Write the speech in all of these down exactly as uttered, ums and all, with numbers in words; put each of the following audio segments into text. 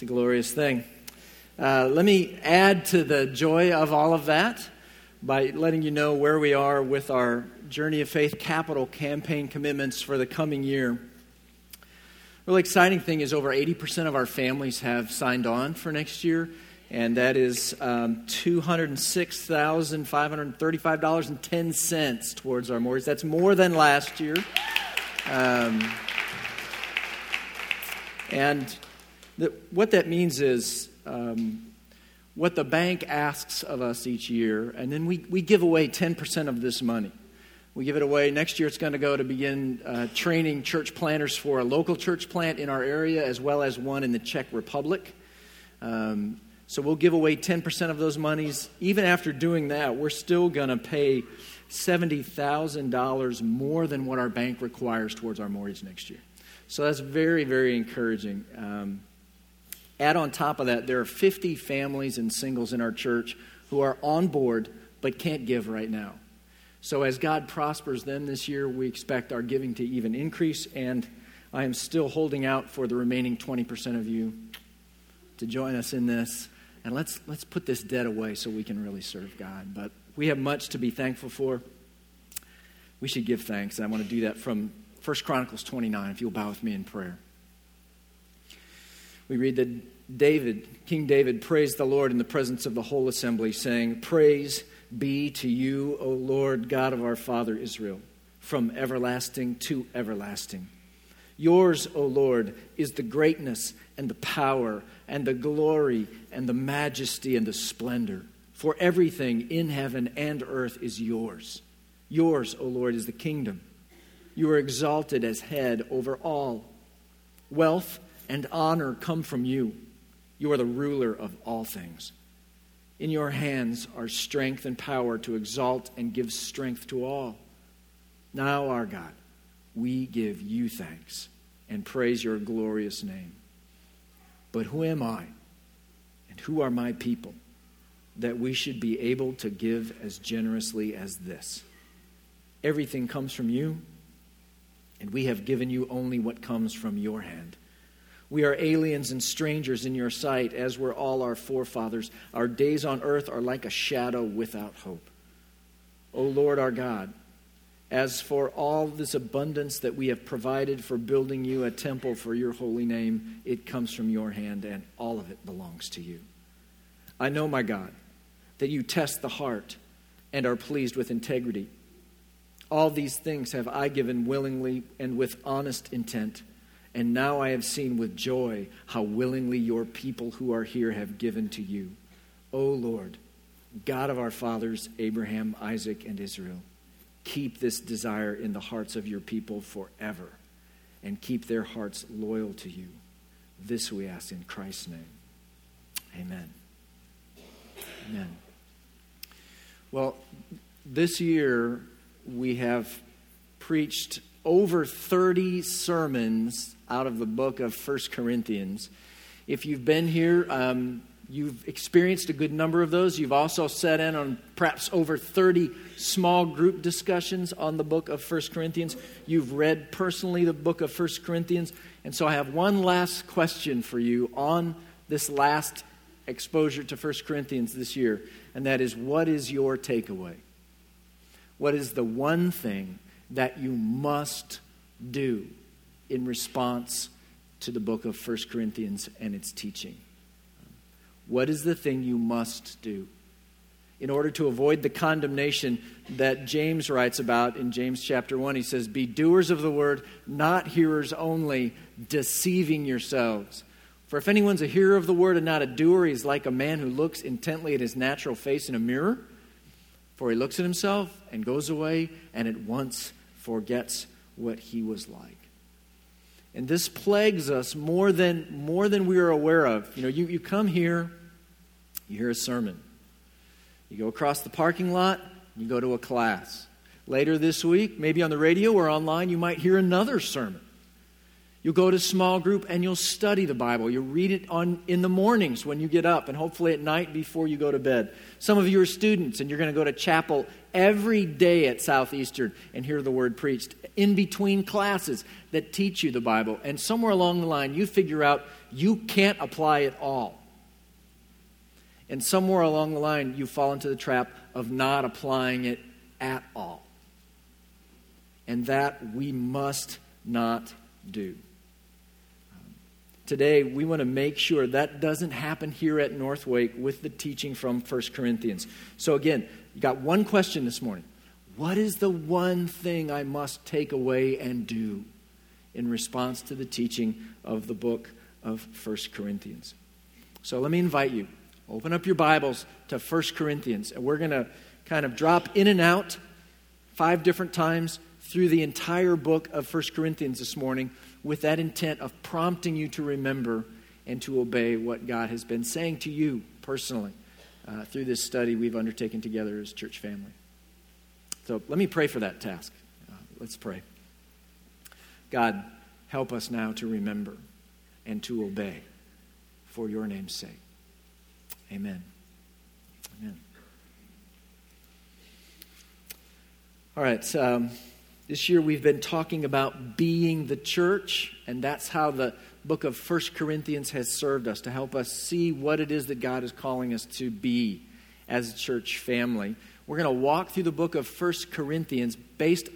It's a glorious thing. Uh, let me add to the joy of all of that by letting you know where we are with our Journey of Faith Capital campaign commitments for the coming year. Really exciting thing is over eighty percent of our families have signed on for next year, and that is um, two hundred six thousand five hundred thirty-five dollars and ten cents towards our mortgage. That's more than last year. Um, and the, what that means is um, what the bank asks of us each year, and then we, we give away ten percent of this money. We give it away. Next year it's going to go to begin uh, training church planters for a local church plant in our area, as well as one in the Czech Republic. Um, so we'll give away ten percent of those monies. Even after doing that, we're still going to pay seventy thousand dollars more than what our bank requires towards our mortgage next year. So that's very, very encouraging. Um, add on top of that, there are fifty families and singles in our church who are on board but can't give right now. So as God prospers them this year, we expect our giving to even increase, and I am still holding out for the remaining twenty percent of you to join us in this. And let's let's put this debt away so we can really serve God. But we have much to be thankful for. We should give thanks, and I want to do that from First Chronicles twenty-nine, if you'll bow with me in prayer. We read that David, King David, praised the Lord in the presence of the whole assembly, saying, "Praise be to you, O Lord, God of our father Israel, from everlasting to everlasting. Yours, O Lord, is the greatness and the power and the glory and the majesty and the splendor. For everything in heaven and earth is yours. Yours, O Lord, is the kingdom. You are exalted as head over all. Wealth and honor come from you. You are the ruler of all things. In your hands are strength and power to exalt and give strength to all. Now, our God, we give you thanks and praise your glorious name. But who am I and who are my people that we should be able to give as generously as this? Everything comes from you, and we have given you only what comes from your hand. We are aliens and strangers in your sight, as were all our forefathers. Our days on earth are like a shadow without hope. O Lord our God, as for all this abundance that we have provided for building you a temple for your holy name, it comes from your hand, and all of it belongs to you. I know, my God, that you test the heart and are pleased with integrity. All these things have I given willingly and with honest intent. And now I have seen with joy how willingly your people who are here have given to you. O Lord, God of our fathers, Abraham, Isaac, and Israel, keep this desire in the hearts of your people forever, and keep their hearts loyal to you. This we ask in Christ's name. Amen. Amen. Well, this year we have preached over thirty sermons out of the book of First Corinthians. If you've been here, um, you've experienced a good number of those. You've also sat in on perhaps over thirty small group discussions on the book of First Corinthians. You've read personally the book of First Corinthians. And so I have one last question for you on this last exposure to First Corinthians this year, and that is, what is your takeaway? What is the one thing that you must do in response to the book of First Corinthians and its teaching? What is the thing you must do in order to avoid the condemnation that James writes about in James chapter one? He says, "Be doers of the word, not hearers only, deceiving yourselves. For if anyone's a hearer of the word and not a doer, he's like a man who looks intently at his natural face in a mirror. For he looks at himself and goes away and at once forgets what he was like." And this plagues us more than more than we are aware of. You know, you, you come here, you hear a sermon. You go across the parking lot, you go to a class. Later this week, maybe on the radio or online, you might hear another sermon. You'll go to small group and you'll study the Bible. You'll read it on in the mornings when you get up and hopefully at night before you go to bed. Some of you are students and you're going to go to chapel every day at Southeastern and hear the word preached in between classes that teach you the Bible. And somewhere along the line, you figure out you can't apply it all. And somewhere along the line, you fall into the trap of not applying it at all. And that we must not do. Um, today, we want to make sure that doesn't happen here at Northwake with the teaching from First Corinthians. So again, you got one question this morning. What is the one thing I must take away and do in response to the teaching of the book of First Corinthians? So let me invite you. Open up your Bibles to First Corinthians, and we're going to kind of drop in and out five different times through the entire book of First Corinthians this morning with that intent of prompting you to remember and to obey what God has been saying to you personally uh, through this study we've undertaken together as church family. So let me pray for that task. Uh, let's pray. God, help us now to remember and to obey for your name's sake. Amen. Amen. All right. Um, this year we've been talking about being the church, and that's how the book of First Corinthians has served us, to help us see what it is that God is calling us to be as a church family. We're going to walk through the book of First Corinthians based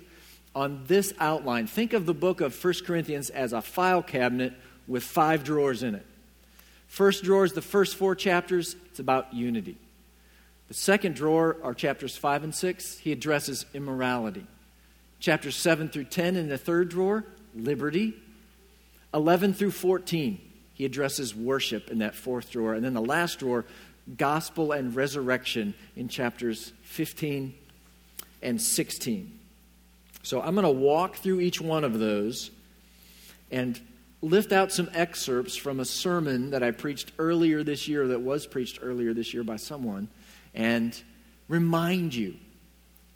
on this outline. Think of the book of First Corinthians as a file cabinet with five drawers in it. First drawer is the first four chapters. It's about unity. The second drawer are chapters five and six. He addresses immorality. Chapters seven through ten in the third drawer, liberty. eleven through fourteen, he addresses worship in that fourth drawer. And then the last drawer, gospel and resurrection in chapters fifteen and sixteen. So I'm going to walk through each one of those and lift out some excerpts from a sermon that I preached earlier this year, that was preached earlier this year by someone, and remind you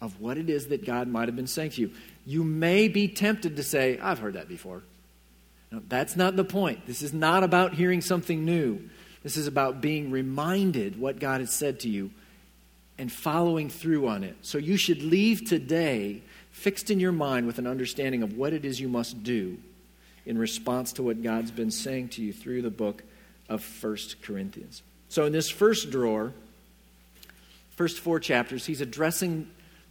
of what it is that God might have been saying to you. You may be tempted to say, I've heard that before. No, that's not the point. This is not about hearing something new. This is about being reminded what God has said to you and following through on it. So you should leave today fixed in your mind with an understanding of what it is you must do in response to what God's been saying to you through the book of First Corinthians. So in this first drawer, first four chapters, he's addressing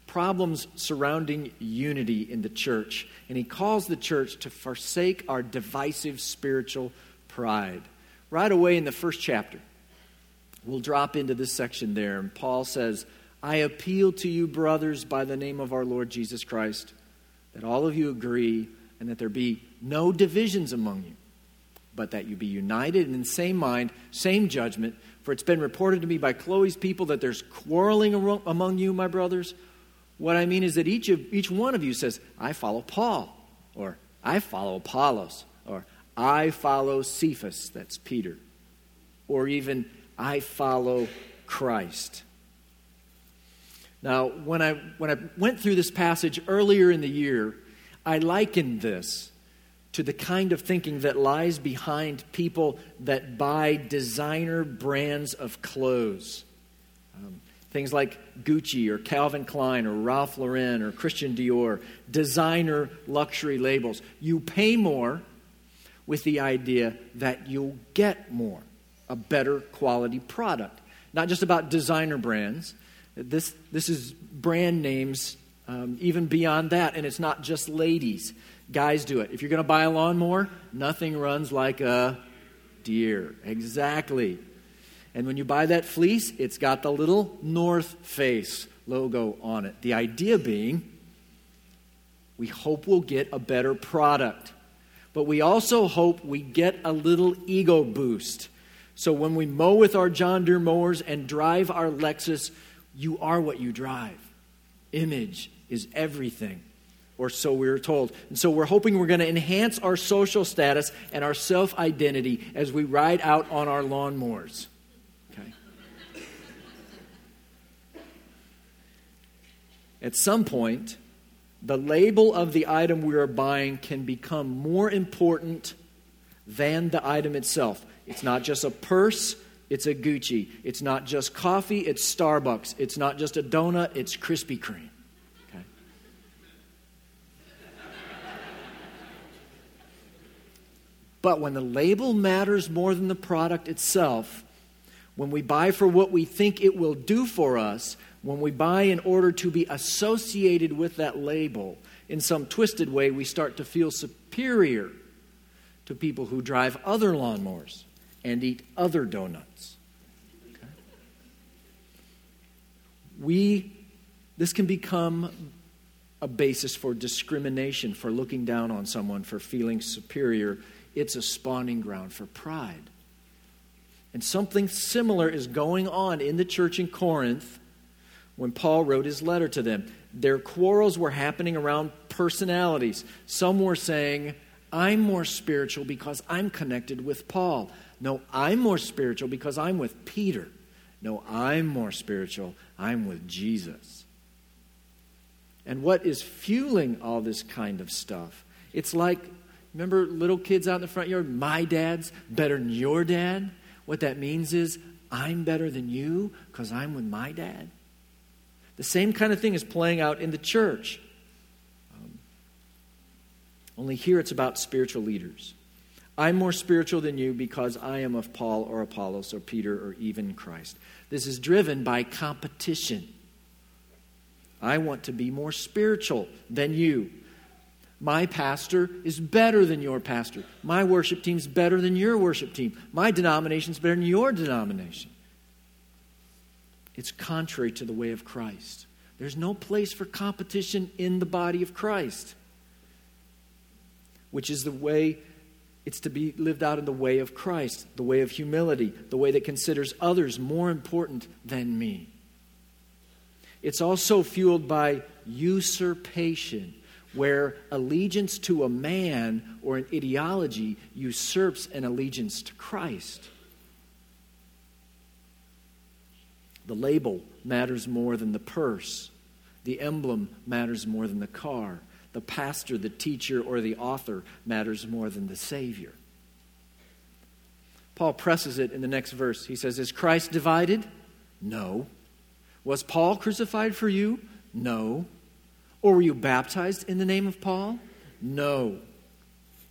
problems surrounding unity in the church. And he calls the church to forsake our divisive spiritual pride. Right away in the first chapter, we'll drop into this section there. And Paul says, I appeal to you, brothers, by the name of our Lord Jesus Christ, that all of you agree and that there be no divisions among you, but that you be united in the same mind, same judgment. For it's been reported to me by Chloe's people that there's quarreling among you, my brothers. What I mean is that each of each one of you says, I follow Paul, or I follow Apollos, or I follow Cephas, that's Peter, or even I follow Christ. Now, when I when I went through this passage earlier in the year, I likened this to the kind of thinking that lies behind people that buy designer brands of clothes. Um, things like Gucci or Calvin Klein or Ralph Lauren or Christian Dior, designer luxury labels. You pay more with the idea that you'll get more, a better quality product. Not just about designer brands. This, this is brand names. Um, even beyond that, and it's not just ladies. Guys do it. If you're going to buy a lawnmower, nothing runs like a Deere. Exactly. And when you buy that fleece, it's got the little North Face logo on it. The idea being, we hope we'll get a better product. But we also hope we get a little ego boost. So when we mow with our John Deere mowers and drive our Lexus, you are what you drive. Image is everything, or so we were told. And so we're hoping we're going to enhance our social status and our self-identity as we ride out on our lawnmowers. Okay. At some point, the label of the item we are buying can become more important than the item itself. It's not just a purse. It's a Gucci. It's not just coffee. It's Starbucks. It's not just a donut. It's Krispy Kreme. Okay. But when the label matters more than the product itself, when we buy for what we think it will do for us, when we buy in order to be associated with that label, in some twisted way, we start to feel superior to people who drive other lawnmowers and eat other donuts. Okay? We, this can become a basis for discrimination, for looking down on someone, for feeling superior. It's a spawning ground for pride. And something similar is going on in the church in Corinth when Paul wrote his letter to them. Their quarrels were happening around personalities. Some were saying, I'm more spiritual because I'm connected with Paul. No, I'm more spiritual because I'm with Peter. No, I'm more spiritual. I'm with Jesus. And what is fueling all this kind of stuff? It's like, remember little kids out in the front yard? My dad's better than your dad. What that means is, I'm better than you because I'm with my dad. The same kind of thing is playing out in the church. Um, only here it's about spiritual leaders. I'm more spiritual than you because I am of Paul or Apollos or Peter or even Christ. This is driven by competition. I want to be more spiritual than you. My pastor is better than your pastor. My worship team's better than your worship team. My denomination's better than your denomination. It's contrary to the way of Christ. There's no place for competition in the body of Christ, which is the way it's to be lived out in the way of Christ, the way of humility, the way that considers others more important than me. It's also fueled by usurpation, where allegiance to a man or an ideology usurps an allegiance to Christ. The label matters more than the purse. The emblem matters more than the car. The pastor, the teacher, or the author matters more than the Savior. Paul presses it in the next verse. He says, is Christ divided? No. Was Paul crucified for you? No. Or were you baptized in the name of Paul? No.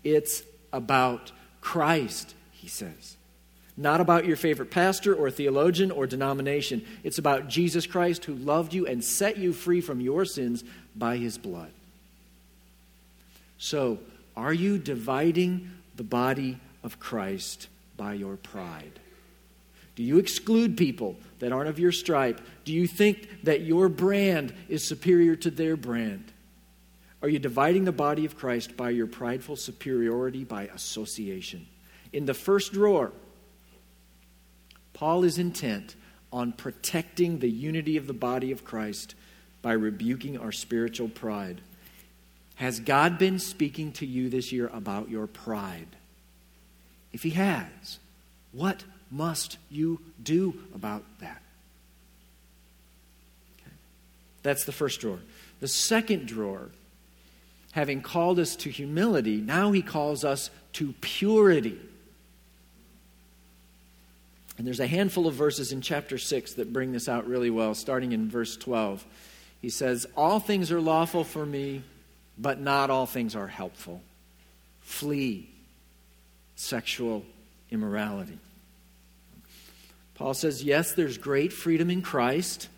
It's about Christ, he says. Not about your favorite pastor or theologian or denomination. It's about Jesus Christ, who loved you and set you free from your sins by his blood. So, are you dividing the body of Christ by your pride? Do you exclude people that aren't of your stripe? Do you think that your brand is superior to their brand? Are you dividing the body of Christ by your prideful superiority by association? In the first drawer, Paul is intent on protecting the unity of the body of Christ by rebuking our spiritual pride. Has God been speaking to you this year about your pride? If he has, what must you do about that? Okay. That's the first drawer. The second drawer, having called us to humility, now he calls us to purity. And there's a handful of verses in chapter six that bring this out really well, starting in verse twelve. He says, all things are lawful for me, but not all things are helpful. Flee sexual immorality. Paul says, yes, there's great freedom in Christ,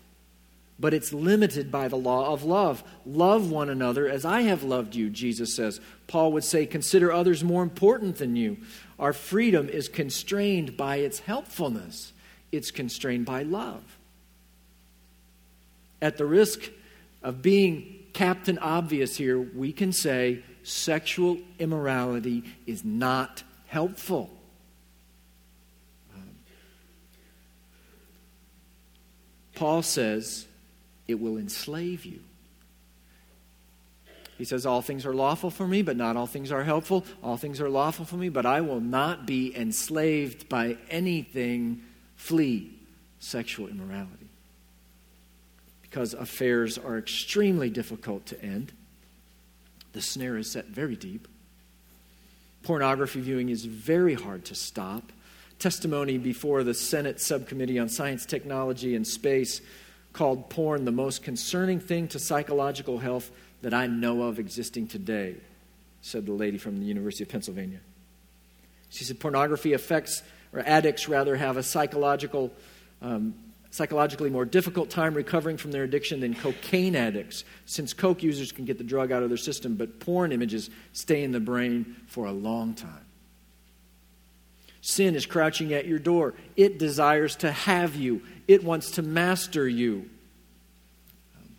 but it's limited by the law of love. Love one another as I have loved you, Jesus says. Paul would say, consider others more important than you. Our freedom is constrained by its helpfulness. It's constrained by love. At the risk of being Captain Obvious here, we can say sexual immorality is not helpful. Paul says it will enslave you. He says, all things are lawful for me, but not all things are helpful. All things are lawful for me, but I will not be enslaved by anything. Flee sexual immorality. Because affairs are extremely difficult to end. The snare is set very deep. Pornography viewing is very hard to stop. Testimony before the Senate Subcommittee on Science, Technology, and Space called porn the most concerning thing to psychological health that I know of existing today, said the lady from the University of Pennsylvania. She said pornography affects, or addicts rather, have a psychological, um, psychologically more difficult time recovering from their addiction than cocaine addicts, since coke users can get the drug out of their system, but porn images stay in the brain for a long time. Sin is crouching at your door. It desires to have you. It wants to master you. Um,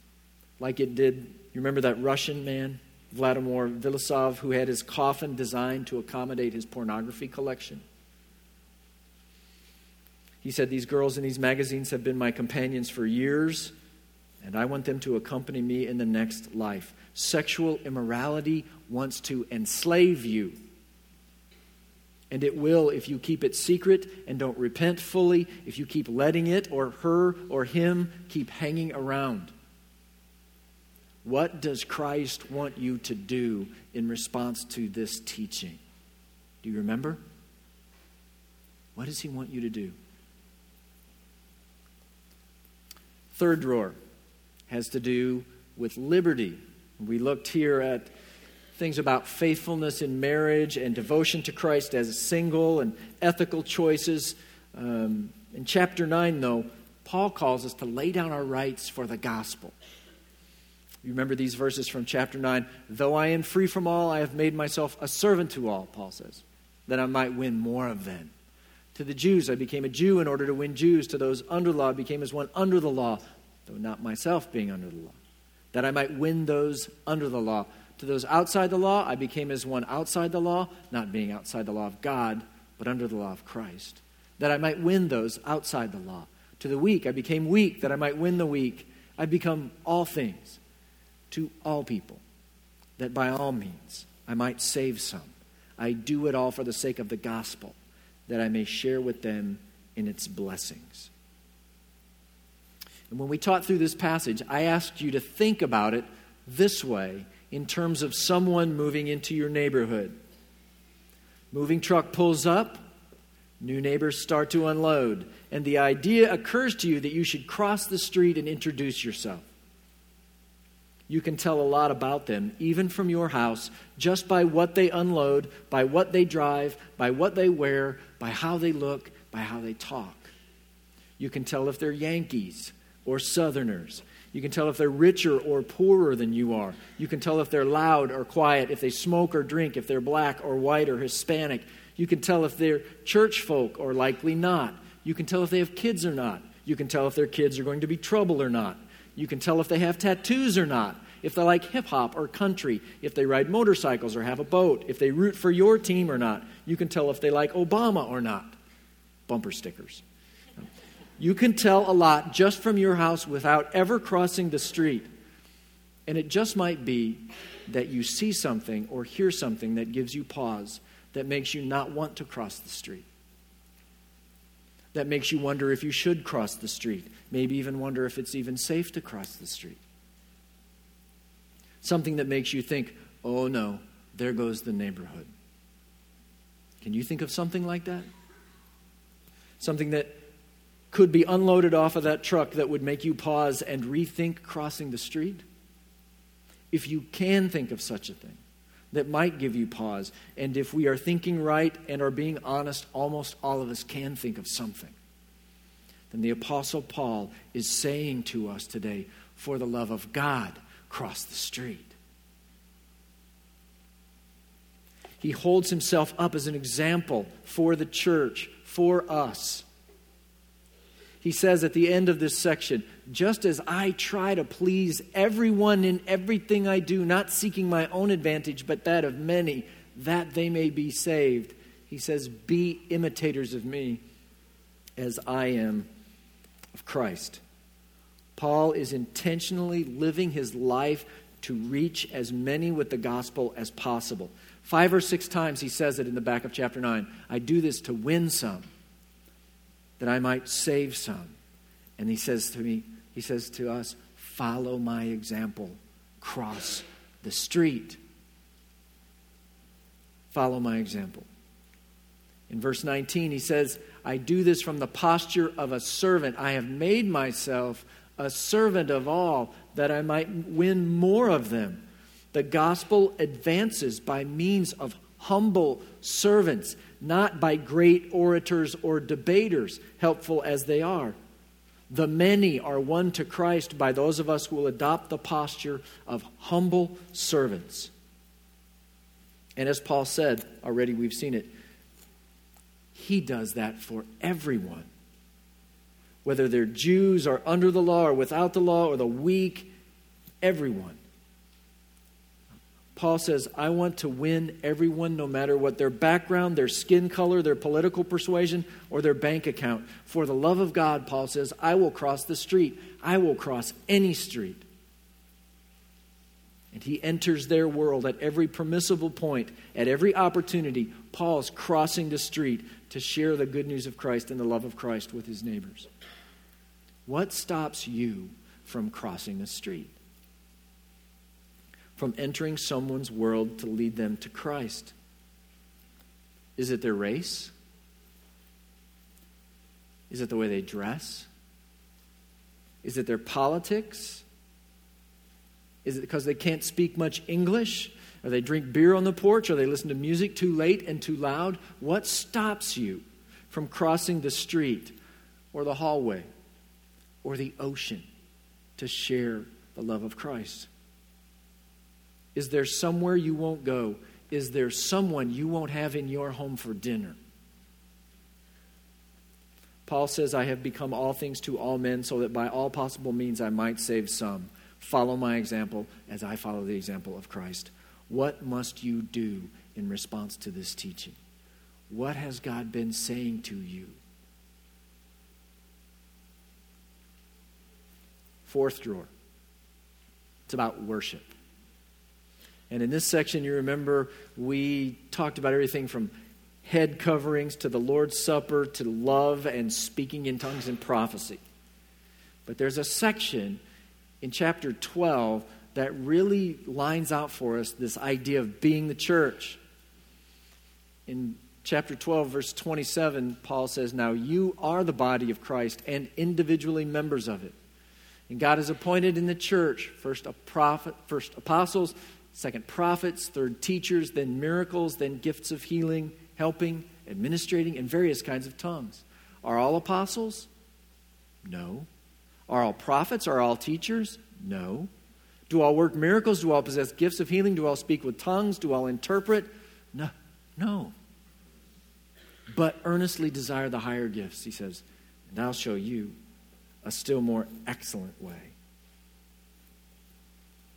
like it did, you remember that Russian man, Vladimir Vlasov, who had his coffin designed to accommodate his pornography collection? He said, "These girls in these magazines have been my companions for years, and I want them to accompany me in the next life." Sexual immorality wants to enslave you. And it will if you keep it secret and don't repent fully, if you keep letting it or her or him keep hanging around. What does Christ want you to do in response to this teaching? Do you remember? What does he want you to do? Third drawer has to do with liberty. We looked here at things about faithfulness in marriage and devotion to Christ as a single and ethical choices. Um, in chapter nine, though, Paul calls us to lay down our rights for the gospel. You remember these verses from chapter nine. "Though I am free from all, I have made myself a servant to all," Paul says, "that I might win more of them. To the Jews, I became a Jew in order to win Jews. To those under law, I became as one under the law, though not myself being under the law, that I might win those under the law. To those outside the law, I became as one outside the law, not being outside the law of God, but under the law of Christ, that I might win those outside the law. To the weak, I became weak, that I might win the weak. I become all things to all people, that by all means I might save some. I do it all for the sake of the gospel, that I may share with them in its blessings." And when we taught through this passage, I asked you to think about it this way, in terms of someone moving into your neighborhood. Moving truck pulls up, new neighbors start to unload, and the idea occurs to you that you should cross the street and introduce yourself. You can tell a lot about them, even from your house, just by what they unload, by what they drive, by what they wear, by how they look, by how they talk. You can tell if they're Yankees or Southerners. You can tell if they're richer or poorer than you are. You can tell if they're loud or quiet, if they smoke or drink, if they're black or white or Hispanic. You can tell if they're church folk or likely not. You can tell if they have kids or not. You can tell if their kids are going to be trouble or not. You can tell if they have tattoos or not, if they like hip-hop or country, if they ride motorcycles or have a boat, if they root for your team or not. You can tell if they like Obama or not. Bumper stickers. You can tell a lot just from your house without ever crossing the street. And it just might be that you see something or hear something that gives you pause, that makes you not want to cross the street, that makes you wonder if you should cross the street, maybe even wonder if it's even safe to cross the street. Something that makes you think, "Oh no, there goes the neighborhood." Can you think of something like that? Something that could be unloaded off of that truck that would make you pause and rethink crossing the street? If you can think of such a thing, that might give you pause. And if we are thinking right and are being honest, almost all of us can think of something. Then the Apostle Paul is saying to us today, for the love of God, cross the street. He holds himself up as an example for the church, for us. He says at the end of this section, "Just as I try to please everyone in everything I do, not seeking my own advantage, but that of many, that they may be saved," he says, "be imitators of me as I am of Christ." Paul is intentionally living his life to reach as many with the gospel as possible. Five or six times he says it in the back of chapter nine, "I do this to win some, that I might save some." And he says to me, he says to us, "Follow my example. Cross the street. Follow my example." In verse nineteen, he says, "I do this from the posture of a servant. I have made myself a servant of all, that I might win more of them." The gospel advances by means of humble servants. not by great orators or debaters, helpful as they are. The many are won to Christ by those of us who will adopt the posture of humble servants. And as Paul said, already we've seen it, he does that for everyone. Whether they're Jews or under the law or without the law or the weak, everyone. Paul says, I want to win everyone, no matter what their background, their skin color, their political persuasion, or their bank account. For the love of God, Paul says, I will cross the street. I will cross any street. And he enters their world at every permissible point, at every opportunity. Paul's crossing the street to share the good news of Christ and the love of Christ with his neighbors. What stops you from crossing the street? From entering someone's world to lead them to Christ? Is it their race? Is it the way they dress? Is it their politics? Is it because they can't speak much English? Or they drink beer on the porch? Or they listen to music too late and too loud? What stops you from crossing the street or the hallway or the ocean to share the love of Christ? Is there somewhere you won't go? Is there someone you won't have in your home for dinner? Paul says, I have become all things to all men so that by all possible means I might save some. Follow my example as I follow the example of Christ. What must you do in response to this teaching? What has God been saying to you? Fourth drawer. It's about worship. And in this section, you remember, we talked about everything from head coverings to the Lord's Supper to love and speaking in tongues and prophecy. But there's a section in chapter twelve that really lines out for us this idea of being the church. In chapter twelve, verse twenty-seven, Paul says, now you are the body of Christ and individually members of it. And God has appointed in the church first a prophet, first apostles, second, prophets, third, teachers, then miracles, then gifts of healing, helping, administrating, and various kinds of tongues. Are all apostles? No. Are all prophets? Are all teachers? No. Do all work miracles? Do all possess gifts of healing? Do all speak with tongues? Do all interpret? No. No. But earnestly desire the higher gifts, he says, and I'll show you a still more excellent way.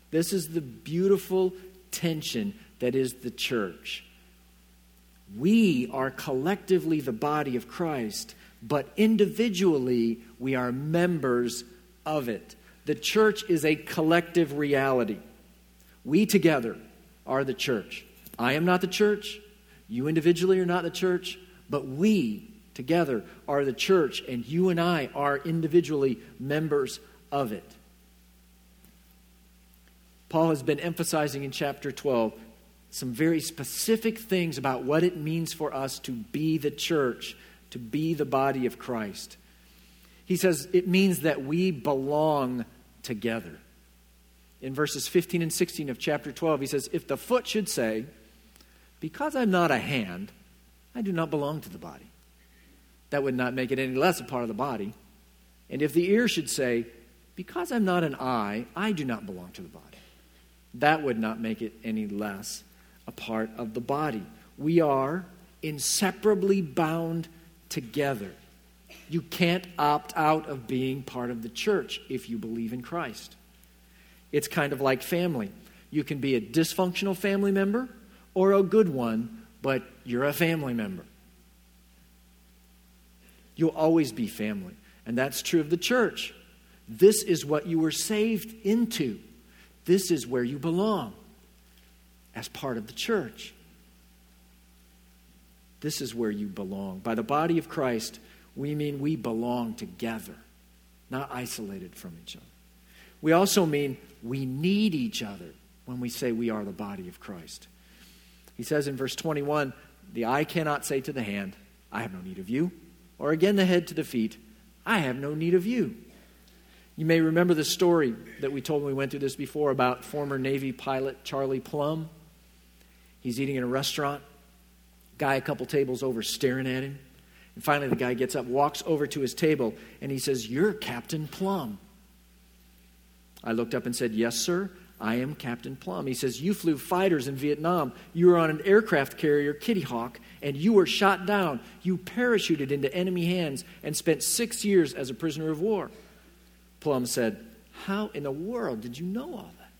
This is the beautiful tension that is the church. We are collectively the body of Christ, but individually we are members of it. The church is a collective reality. We together are the church. I am not the church. You individually are not the church. But we together are the church, and you and I are individually members of it. Paul has been emphasizing in chapter twelve some very specific things about what it means for us to be the church, to be the body of Christ. He says it means that we belong together. In verses fifteen and sixteen of chapter twelve, he says, if the foot should say, because I'm not a hand, I do not belong to the body, that would not make it any less a part of the body. And if the ear should say, because I'm not an eye, I do not belong to the body, that would not make it any less a part of the body. We are inseparably bound together. You can't opt out of being part of the church if you believe in Christ. It's kind of like family. You can be a dysfunctional family member or a good one, but you're a family member. You'll always be family, and that's true of the church. This is what you were saved into. This is where you belong as part of the church. This is where you belong. By the body of Christ, we mean we belong together, not isolated from each other. We also mean we need each other when we say we are the body of Christ. He says in verse twenty-one, the eye cannot say to the hand, I have no need of you. Or again, the head to the feet, I have no need of you. You may remember the story that we told when we went through this before about former Navy pilot Charlie Plum. He's eating in a restaurant. guy a couple tables over staring at him. And finally, the guy gets up, walks over to his table, and he says, "You're Captain Plum." I looked up and said, "Yes, sir, I am Captain Plum." He says, "You flew fighters in Vietnam. You were on an aircraft carrier, Kitty Hawk, and you were shot down. You parachuted into enemy hands and spent six years as a prisoner of war." Plum said, "How in the world did you know all that?"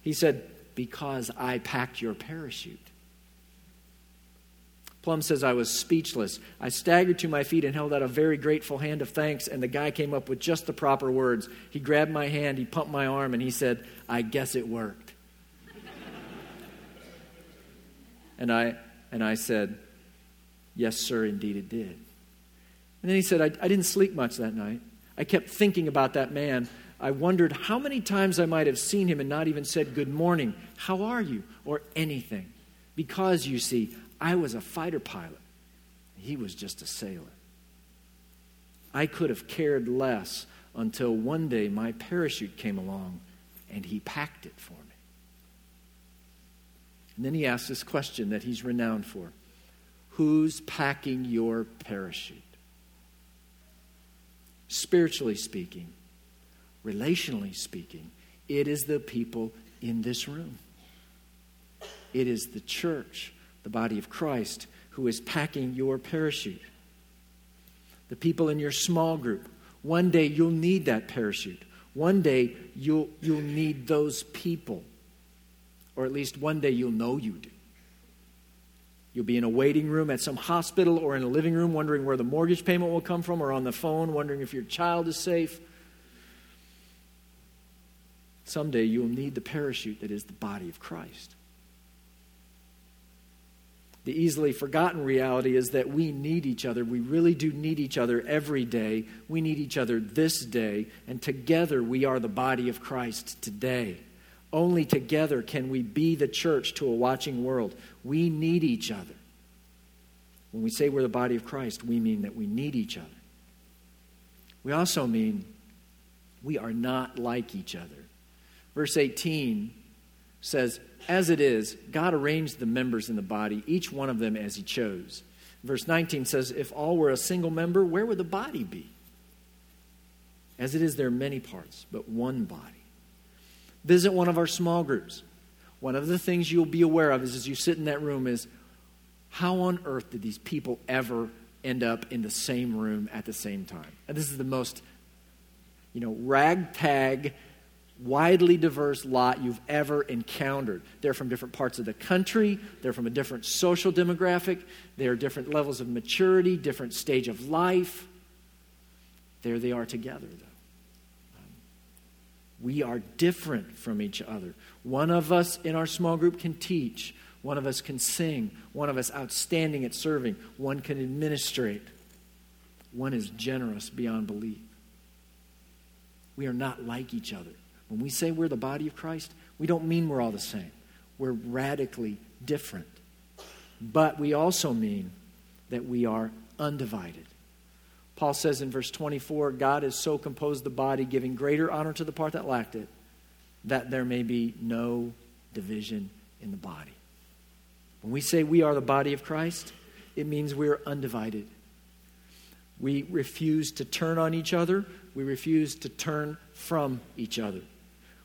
He said, "Because I packed your parachute." Plum says, "I was speechless. I staggered to my feet and held out a very grateful hand of thanks, and the guy came up with just the proper words. He grabbed my hand, he pumped my arm, and he said, 'I guess it worked.'" and I and I said, "Yes, sir, indeed it did." And then he said, I, I didn't sleep much that night. I kept thinking about that man. I wondered how many times I might have seen him and not even said good morning, how are you, or anything. Because, you see, I was a fighter pilot. He was just a sailor. I could have cared less until one day my parachute came along and he packed it for me. And then he asked this question that he's renowned for. Who's packing your parachute? Spiritually speaking, relationally speaking, it is the people in this room. It is the church, the body of Christ, who is packing your parachute. The people in your small group, one day you'll need that parachute. One day you'll, you'll need those people. Or at least one day you'll know you do. You'll be in a waiting room at some hospital or in a living room wondering where the mortgage payment will come from, or on the phone wondering if your child is safe. Someday you'll need the parachute that is the body of Christ. The easily forgotten reality is that we need each other. We really do need each other every day. We need each other this day, and together we are the body of Christ today. Only together can we be the church to a watching world. We need each other. When we say we're the body of Christ, we mean that we need each other. We also mean we are not like each other. Verse eighteen says, "As it is, God arranged the members in the body, each one of them as he chose." Verse nineteen says, "If all were a single member, where would the body be? As it is, there are many parts, but one body." Visit one of our small groups. One of the things you'll be aware of is, as you sit in that room, is how on earth did these people ever end up in the same room at the same time? And this is the most, you know, ragtag, widely diverse lot you've ever encountered. They're from different parts of the country. They're from a different social demographic. They're different levels of maturity, different stage of life. There they are together, though. We are different from each other. One of us in our small group can teach. One of us can sing. One of us outstanding at serving. One can administrate. One is generous beyond belief. We are not like each other. When we say we're the body of Christ, we don't mean we're all the same. We're radically different. But we also mean that we are undivided. Paul says in verse twenty-four, "God has so composed the body, giving greater honor to the part that lacked it, that there may be no division in the body." When we say we are the body of Christ, it means we're undivided. We refuse to turn on each other. We refuse to turn from each other.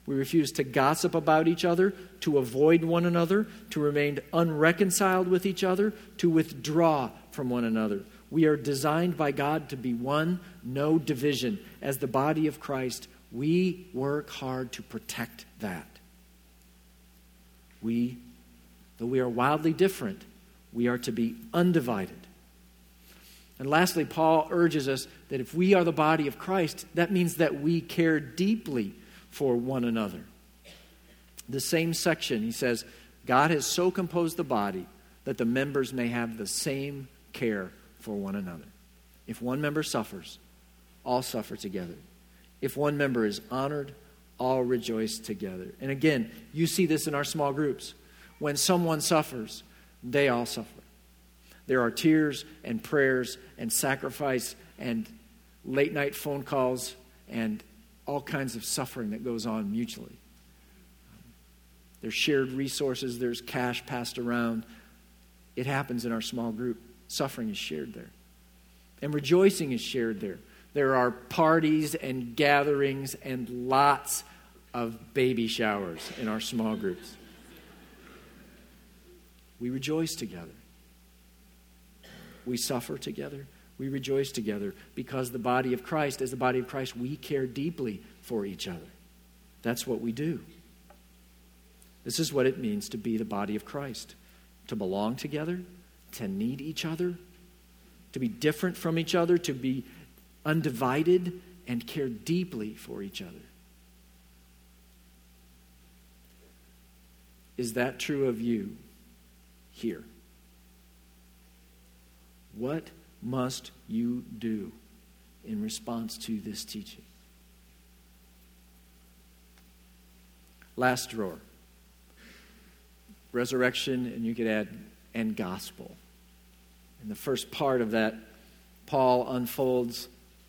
We refuse to gossip about each other, to avoid one another, to remain unreconciled with each other, to withdraw from one another. We are designed by God to be one, no division. As the body of Christ, we work hard to protect that. We, though we are wildly different, we are to be undivided. And lastly, Paul urges us that if we are the body of Christ, that means that we care deeply for one another. The same section, he says, "God has so composed the body that the members may have the same care for one another. If one member suffers, all suffer together. If one member is honored, all rejoice together." And again, you see this in our small groups. When someone suffers, they all suffer. There are tears and prayers and sacrifice and late night phone calls and all kinds of suffering that goes on mutually. There's shared resources. There's cash passed around. It happens in our small group. Suffering is shared there. And rejoicing is shared there. There are parties and gatherings and lots of baby showers in our small groups. We rejoice together. We suffer together. We rejoice together because the body of Christ, as the body of Christ, we care deeply for each other. That's what we do. This is what it means to be the body of Christ, to belong together, to need each other, to be different from each other, to be undivided, and care deeply for each other. Is that true of you here? What must you do in response to this teaching? Last drawer. Resurrection, and you could add, and gospel. In the first part of that, Paul unfolds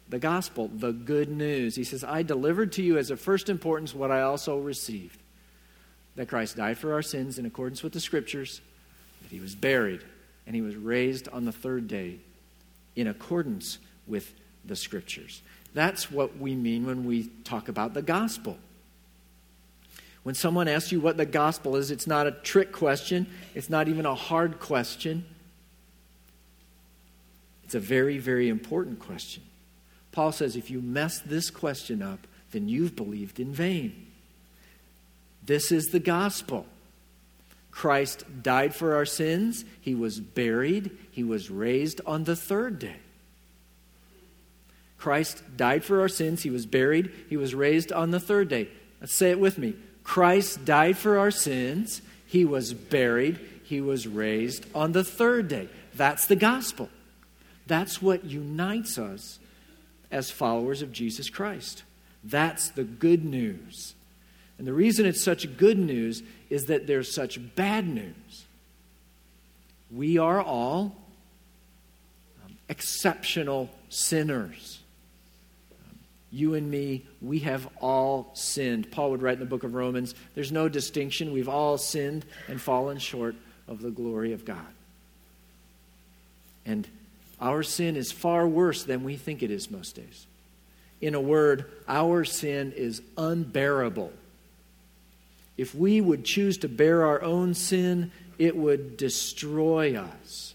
the gospel, the good news. He says, I delivered to you as of first importance what I also received, that Christ died for our sins in accordance with the Scriptures, that he was buried, and he was raised on the third day in accordance with the Scriptures. That's what we mean when we talk about the gospel. When someone asks you what the gospel is, it's not a trick question. It's not even a hard question. It's a very, very important question. Paul says, if you mess this question up, then you've believed in vain. This is the gospel. Christ died for our sins. He was buried. He was raised on the third day. Christ died for our sins. He was buried. He was raised on the third day. Let's say it with me. Christ died for our sins. He was buried. He was raised on the third day. That's the gospel. That's what unites us as followers of Jesus Christ. That's the good news. And the reason it's such good news is that there's such bad news. We are all um, exceptional sinners. Um, you and me, we have all sinned. Paul would write in the book of Romans, there's no distinction. We've all sinned and fallen short of the glory of God. And our sin is far worse than we think it is most days. In a word, our sin is unbearable. If we would choose to bear our own sin, it would destroy us.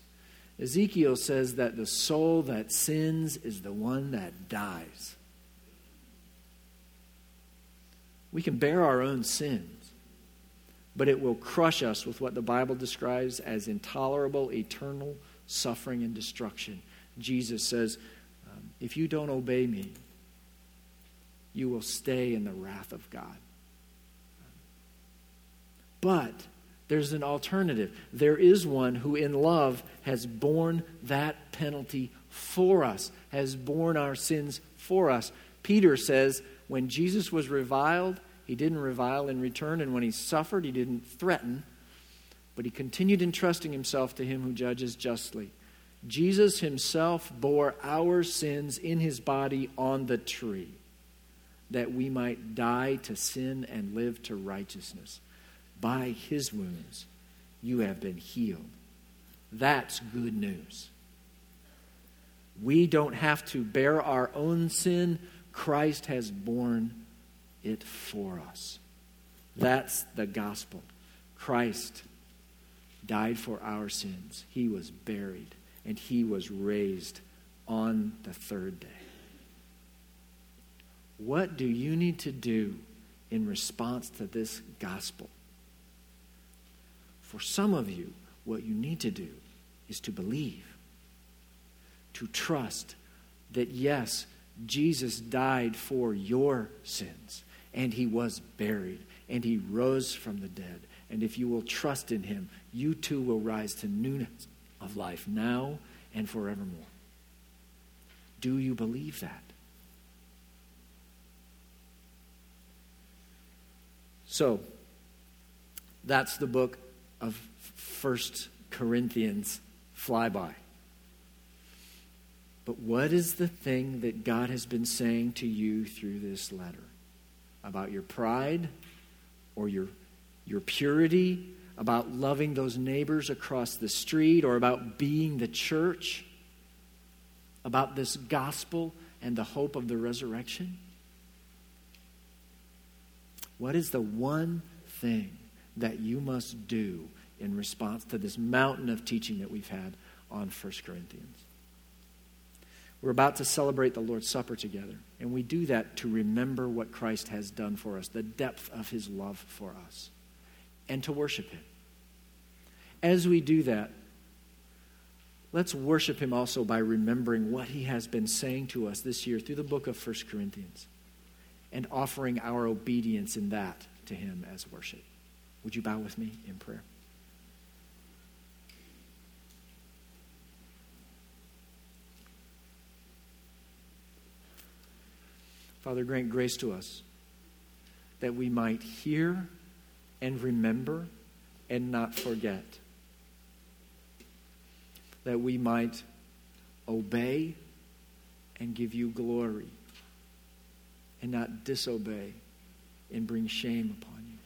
Ezekiel says that the soul that sins is the one that dies. We can bear our own sins, but it will crush us with what the Bible describes as intolerable, eternal suffering and destruction. Jesus says, um, if you don't obey me, you will stay in the wrath of God. But there's an alternative. There is one who in love has borne that penalty for us, has borne our sins for us. Peter says, when Jesus was reviled, he didn't revile in return, and when he suffered, he didn't threaten, but he continued entrusting himself to him who judges justly. Jesus himself bore our sins in his body on the tree, that we might die to sin and live to righteousness. By his wounds, you have been healed. That's good news. We don't have to bear our own sin. Christ has borne it for us. That's the gospel. Christ died for our sins. He was buried, and he was raised on the third day. What do you need to do in response to this gospel? For some of you, what you need to do is to believe, to trust that yes, Jesus died for your sins, and he was buried, and he rose from the dead. And if you will trust in him, you too will rise to newness of life now and forevermore. Do you believe that? So, that's the book of First Corinthians flyby. But what is the thing that God has been saying to you through this letter? About your pride or your Your purity, about loving those neighbors across the street, or about being the church, about this gospel and the hope of the resurrection? What is the one thing that you must do in response to this mountain of teaching that we've had on First Corinthians? We're about to celebrate the Lord's Supper together, and we do that to remember what Christ has done for us, the depth of his love for us, and to worship him. As we do that, let's worship him also by remembering what he has been saying to us this year through the book of First Corinthians, and offering our obedience in that to him as worship. Would you bow with me in prayer? Father, grant grace to us that we might hear and remember and not forget, that we might obey and give you glory and not disobey and bring shame upon you.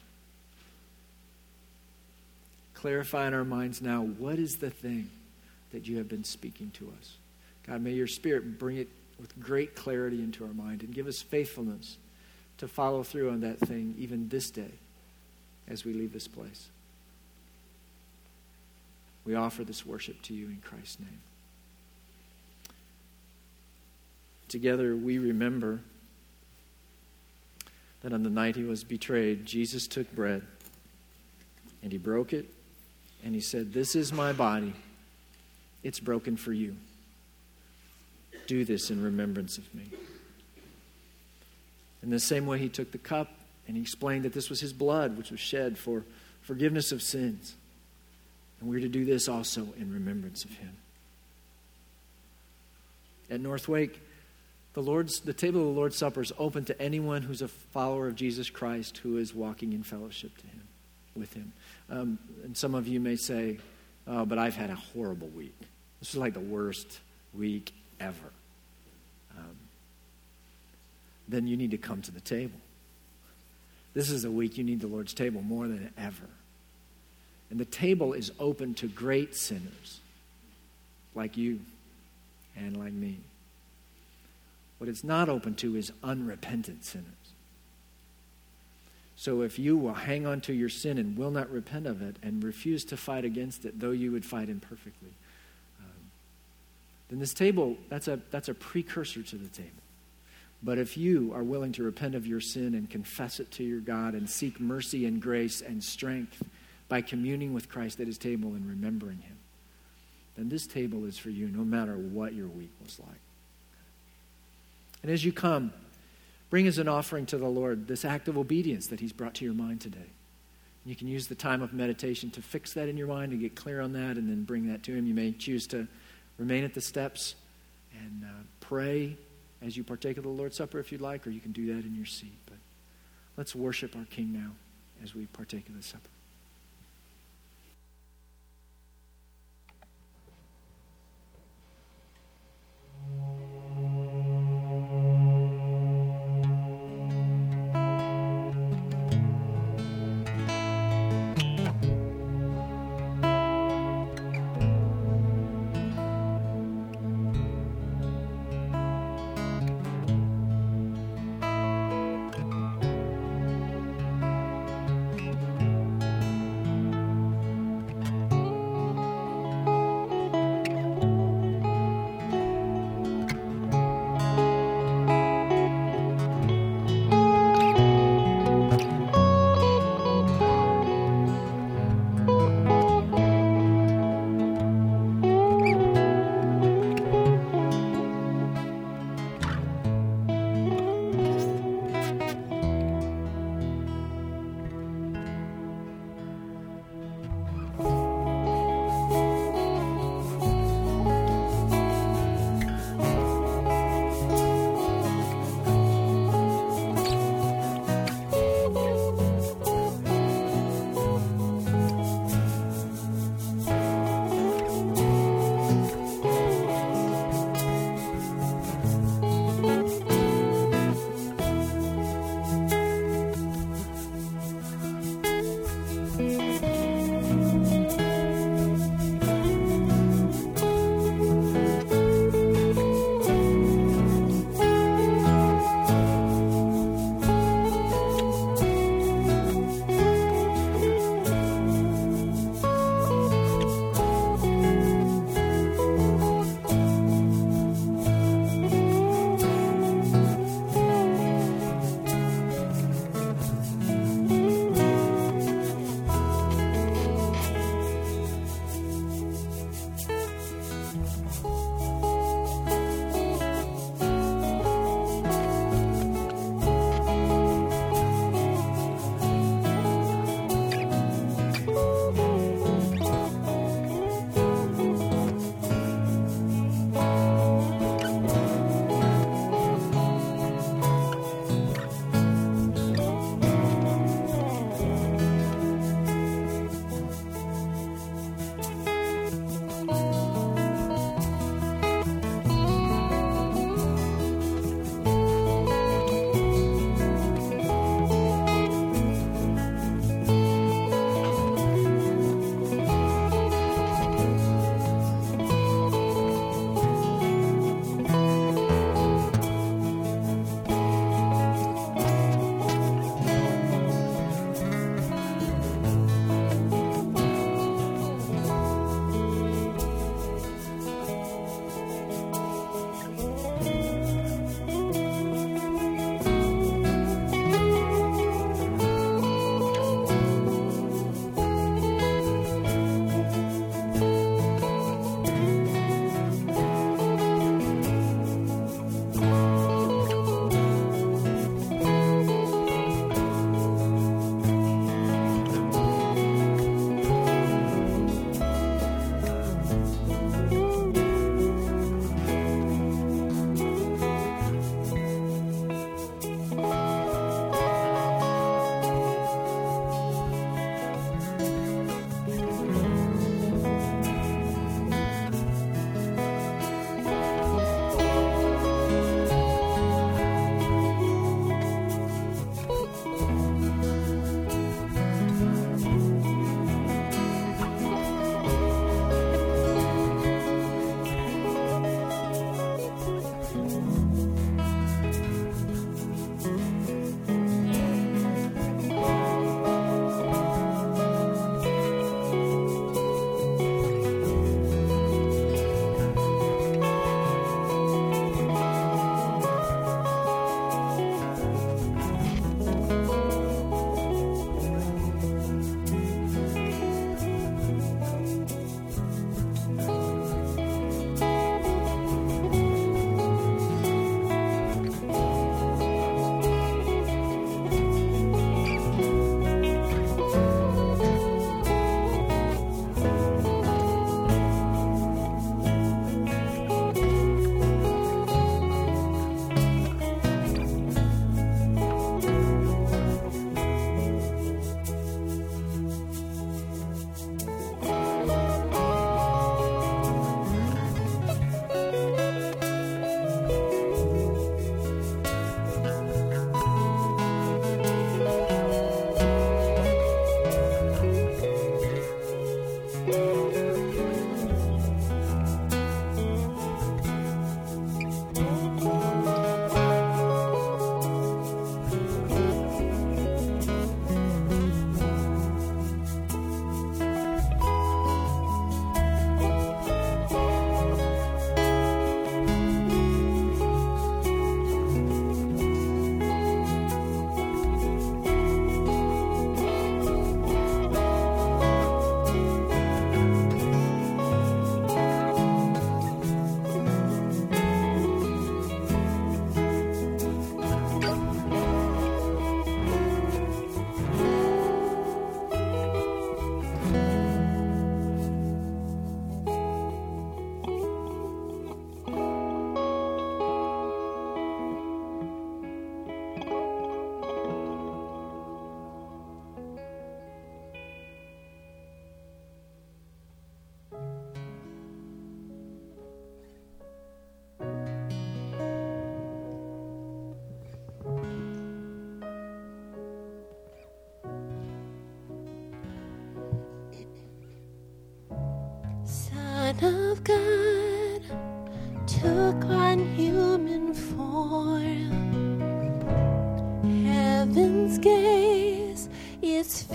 Clarify in our minds now, what is the thing that you have been speaking to us? God, may your Spirit bring it with great clarity into our mind, and give us faithfulness to follow through on that thing even this day as we leave this place. We offer this worship to you in Christ's name. Together we remember that on the night he was betrayed, Jesus took bread and he broke it and he said, "This is my body. It's broken for you. Do this in remembrance of me." In the same way, he took the cup and he explained that this was his blood, which was shed for forgiveness of sins. And we're to do this also in remembrance of him. At Northwake, the Lord's, the table of the Lord's Supper is open to anyone who's a follower of Jesus Christ, who is walking in fellowship to him, with him. Um, and some of you may say, "Oh, but I've had a horrible week. This is like the worst week ever." Um, then you need to come to the table. This is a week you need the Lord's table more than ever. And the table is open to great sinners like you and like me. What it's not open to is unrepentant sinners. So if you will hang on to your sin and will not repent of it and refuse to fight against it, though you would fight imperfectly, then this table, that's a that's a precursor to the table. But if you are willing to repent of your sin and confess it to your God and seek mercy and grace and strength by communing with Christ at his table and remembering him, then this table is for you no matter what your week was like. And as you come, bring as an offering to the Lord this act of obedience that he's brought to your mind today. And you can use the time of meditation to fix that in your mind and get clear on that and then bring that to him. You may choose to remain at the steps and uh, pray as you partake of the Lord's Supper if you'd like, or you can do that in your seat. But let's worship our King now as we partake of the supper.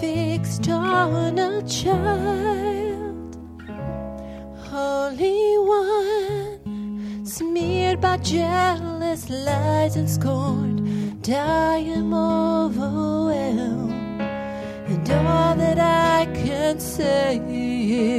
fixed on a child, Holy One, smeared by jealous lies and scorned. I am overwhelmed, and all that I can say is